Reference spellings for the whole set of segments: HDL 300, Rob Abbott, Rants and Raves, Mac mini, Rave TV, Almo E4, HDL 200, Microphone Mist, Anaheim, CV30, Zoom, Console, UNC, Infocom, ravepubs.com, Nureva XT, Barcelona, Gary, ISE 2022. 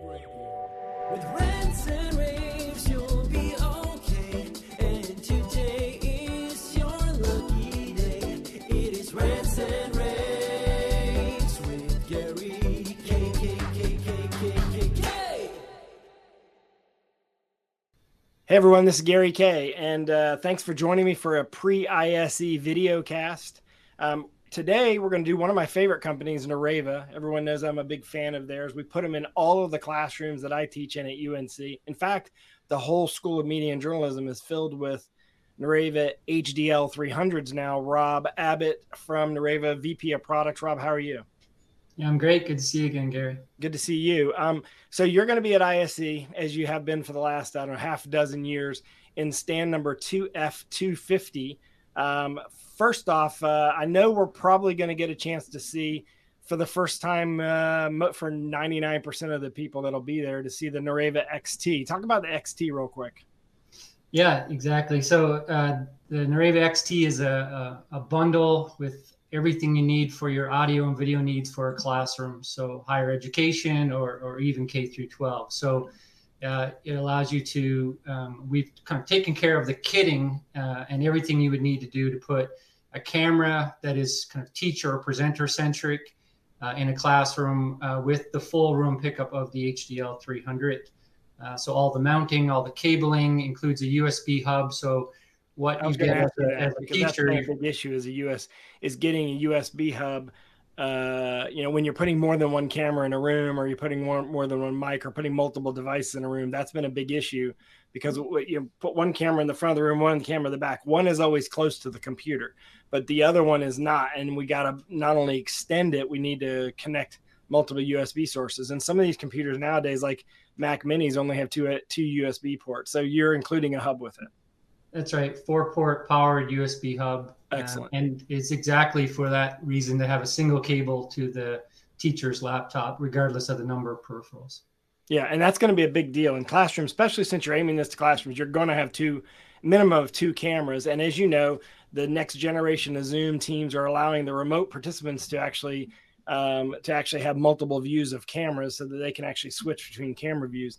With Rants and Raves, you'll be okay. And today is your lucky day. It is Rants and Raves with Gary. Hey everyone, this is Gary K, and thanks for joining me for a pre-ISE video cast. Today, we're going to do one of my favorite companies, Nureva. Everyone knows I'm a big fan of theirs. We put them in all of the classrooms that I teach in at UNC. In fact, the whole School of Media and Journalism is filled with Nureva HDL 300s now. Rob Abbott from Nureva, VP of Products. Rob, how are you? Yeah, I'm great. Good to see you again, Gary. Good to see you. So you're going to be at ISE, as you have been for the last, I don't know, half a dozen years, in stand number 2F250. First off, I know we're probably going to get a chance to see, for the first time for 99% of the people that'll be there, to see the Nureva XT. Talk about the XT real quick. Yeah, exactly. So the Nureva XT is a bundle with everything you need for your audio and video needs for a classroom, so higher education or even K through 12. So it allows you to, we've kind of taken care of the kitting and everything you would need to do to put a camera that is kind of teacher or presenter centric in a classroom with the full room pickup of the HDL 300. So all the mounting, all the cabling, includes a USB hub. So what you get as a teacher, that's the big issue is getting a USB hub. You know, when you're putting more than one camera in a room, or you're putting more than one mic, or putting multiple devices in a room, that's been a big issue, because you put one camera in the front of the room, one camera in the back. One is always close to the computer, but the other one is not. And we got to not only extend it, we need to connect multiple USB sources. And some of these computers nowadays, like Mac minis, only have two USB ports. So you're including a hub with it. That's right. 4-port powered USB hub. Excellent. And it's exactly for that reason, to have a single cable to the teacher's laptop, regardless of the number of peripherals. Yeah, and that's going to be a big deal in classrooms, especially since you're aiming this to classrooms. You're going to have minimum of two cameras. And as you know, the next generation of Zoom teams are allowing the remote participants to actually have multiple views of cameras, so that they can actually switch between camera views.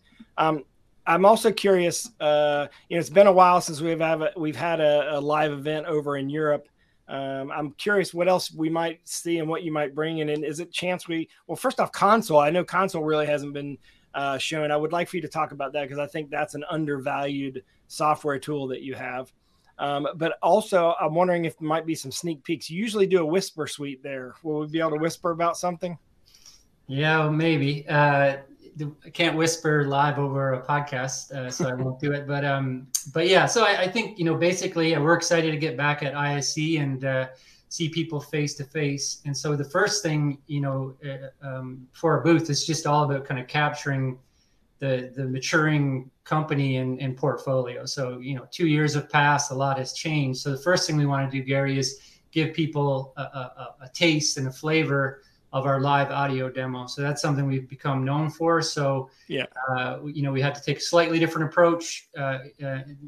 I'm also curious, you know, it's been a while since we've had a live event over in Europe. I'm curious what else we might see and what you might bring in. And is it chance well, first off, Console. I know Console really hasn't been shown. I would like for you to talk about that, because I think that's an undervalued software tool that you have. But also, I'm wondering if there might be some sneak peeks. You usually do a whisper suite there. Will we be able to whisper about something? Yeah, maybe. I can't whisper live over a podcast, so I won't do it. But yeah, so I think, you know, basically, we're excited to get back at ISE and see people face to face. And so the first thing, you know, for our booth is just all about kind of capturing the maturing company and portfolio. So, you know, 2 years have passed, a lot has changed. So the first thing we want to do, Gary, is give people a taste and a flavor of our live audio demo. So that's something we've become known for. So, yeah, you know, we had to take a slightly different approach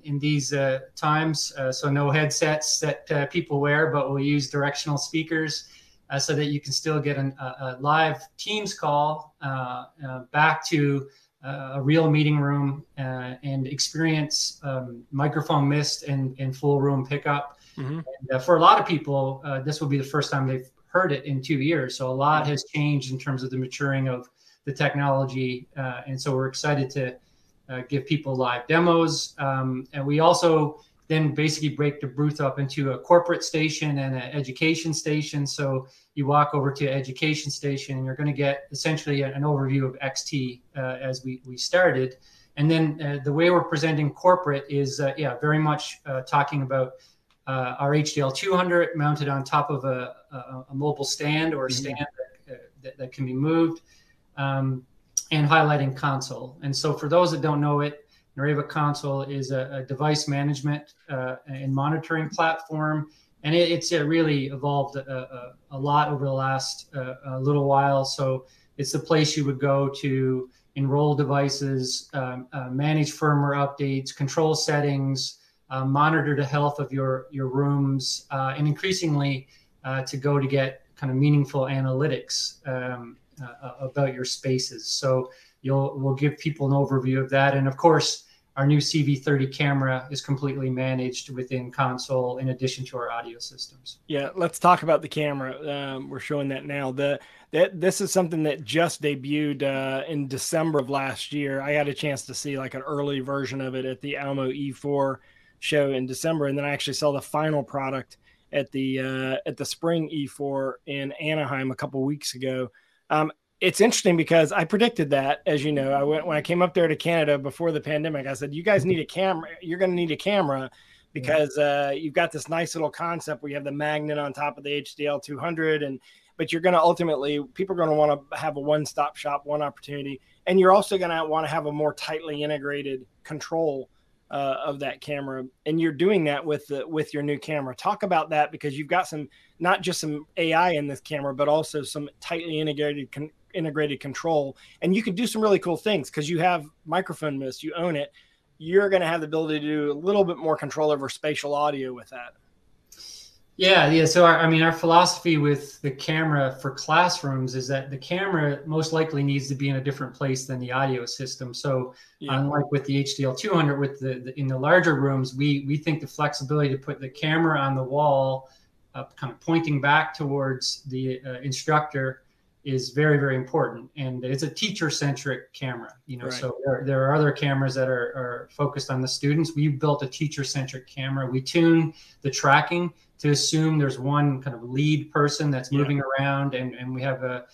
in these times. So no headsets that people wear, but we'll use directional speakers so that you can still get a live Teams call back to a real meeting room and experience microphone mist and full room pickup. Mm-hmm. And, for a lot of people, this will be the first time they've heard it in 2 years. So a lot has changed in terms of the maturing of the technology. And so we're excited to give people live demos. And we also then basically break the booth up into a corporate station and an education station. So you walk over to education station and you're going to get essentially an overview of XT as we started. And then the way we're presenting corporate is, very much talking about our HDL 200 mounted on top of a mobile stand or a stand that can be moved, and highlighting Console. And so for those that don't know it, Nureva Console is a device management and monitoring platform. And it's really evolved a lot over the last little while. So it's the place you would go to enroll devices, manage firmware updates, control settings, monitor the health of your rooms, and increasingly to go to get kind of meaningful analytics about your spaces. So we'll give people an overview of that. And of course, our new CV30 camera is completely managed within Console in addition to our audio systems. Yeah, let's talk about the camera. We're showing that now. This is something that just debuted in December of last year. I had a chance to see like an early version of it at the Almo E4 show in December. And then I actually saw the final product at the spring E4 in Anaheim a couple weeks ago. It's interesting because I predicted that, as you know, when I came up there to Canada before the pandemic, I said, you guys need a camera. You're going to need a camera because you've got this nice little concept where you have the magnet on top of the HDL 200. But you're going to ultimately, people are going to want to have a one-stop shop, one opportunity. And you're also going to want to have a more tightly integrated control of that camera. And you're doing that with your new camera. Talk about that, because you've got not just some AI in this camera, but also some tightly integrated control. And you can do some really cool things because you have Microphone Mist, you own it. You're going to have the ability to do a little bit more control over spatial audio with that. Yeah. So our philosophy with the camera for classrooms is that the camera most likely needs to be in a different place than the audio system. So unlike with the HDL 200, with in the larger rooms, we think the flexibility to put the camera on the wall, kind of pointing back towards the instructor, is very, very important. And it's a teacher-centric camera, Right. So there are other cameras that are focused on the students. We've built a teacher-centric camera. We tune the tracking to assume there's one kind of lead person that's moving around, and we have the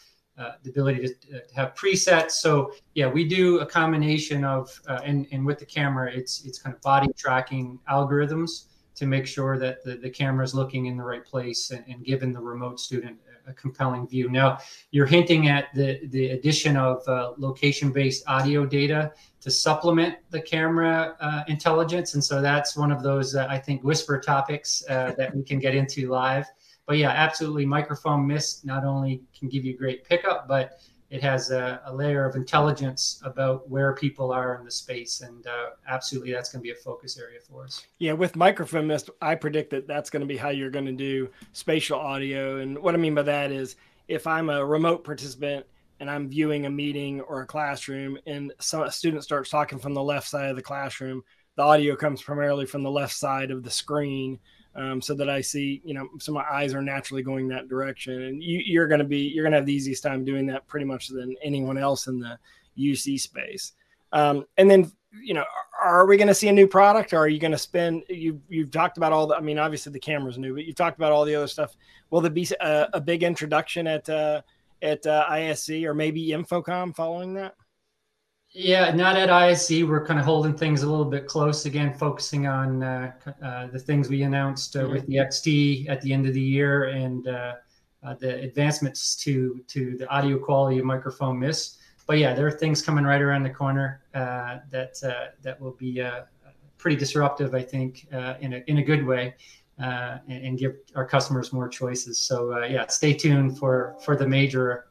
ability to have presets. So we do a combination of, and with the camera, it's kind of body tracking algorithms to make sure that the camera is looking in the right place and giving the remote student a compelling view. Now, you're hinting at the addition of location-based audio data to supplement the camera intelligence. And so that's one of those, I think, whisper topics that we can get into live. But absolutely, Microphone Mist not only can give you great pickup, but it has a layer of intelligence about where people are in the space. And absolutely, that's going to be a focus area for us. Yeah, with Microphone Mist, I predict that's going to be how you're going to do spatial audio. And what I mean by that is, if I'm a remote participant and I'm viewing a meeting or a classroom and a student starts talking from the left side of the classroom, the audio comes primarily from the left side of the screen. So that I see, so my eyes are naturally going that direction, and you're going to have the easiest time doing that pretty much than anyone else in the UC space. And then, are we going to see a new product, or are you going to spend, you've talked about all the, obviously the camera's new, but you've talked about all the other stuff. Will there be a big introduction at ISE or maybe Infocom following that? Yeah, not at ISE. We're kind of holding things a little bit close, again, focusing on the things we announced with the XT at the end of the year, and the advancements to the audio quality of Microphone Mist. But there are things coming right around the corner that will be pretty disruptive, I think, in a good way, and give our customers more choices. So stay tuned for the major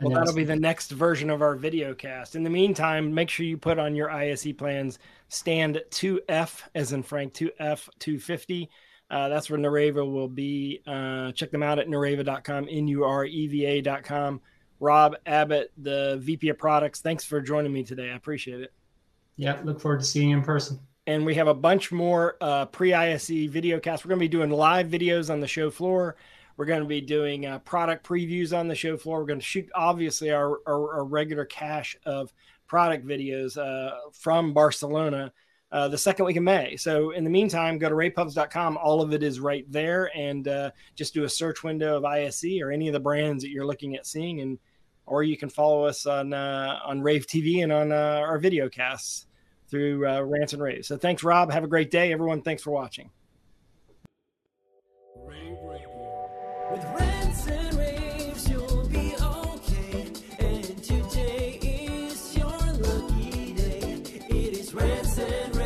well, that'll be the next version of our video cast. In the meantime, make sure you put on your ISE plans stand 2F, as in Frank, 2F 250. That's where Nureva will be. Check them out at nureva.com, N-U-R-E-V-A.com. Rob Abbott, the VP of Products, thanks for joining me today. I appreciate it. Yeah, look forward to seeing you in person. And we have a bunch more pre-ISE video casts. We're going to be doing live videos on the show floor. We're going to be doing product previews on the show floor. We're going to shoot, obviously, our regular cache of product videos from Barcelona the second week of May. So in the meantime, go to ravepubs.com. All of it is right there. And just do a search window of ISE or any of the brands that you're looking at seeing. Or you can follow us on Rave TV and on our video casts through Rants and Raves. So thanks, Rob. Have a great day, everyone. Thanks for watching. With Rants and Raves, you'll be okay. And today is your lucky day. It is Rants and Raves.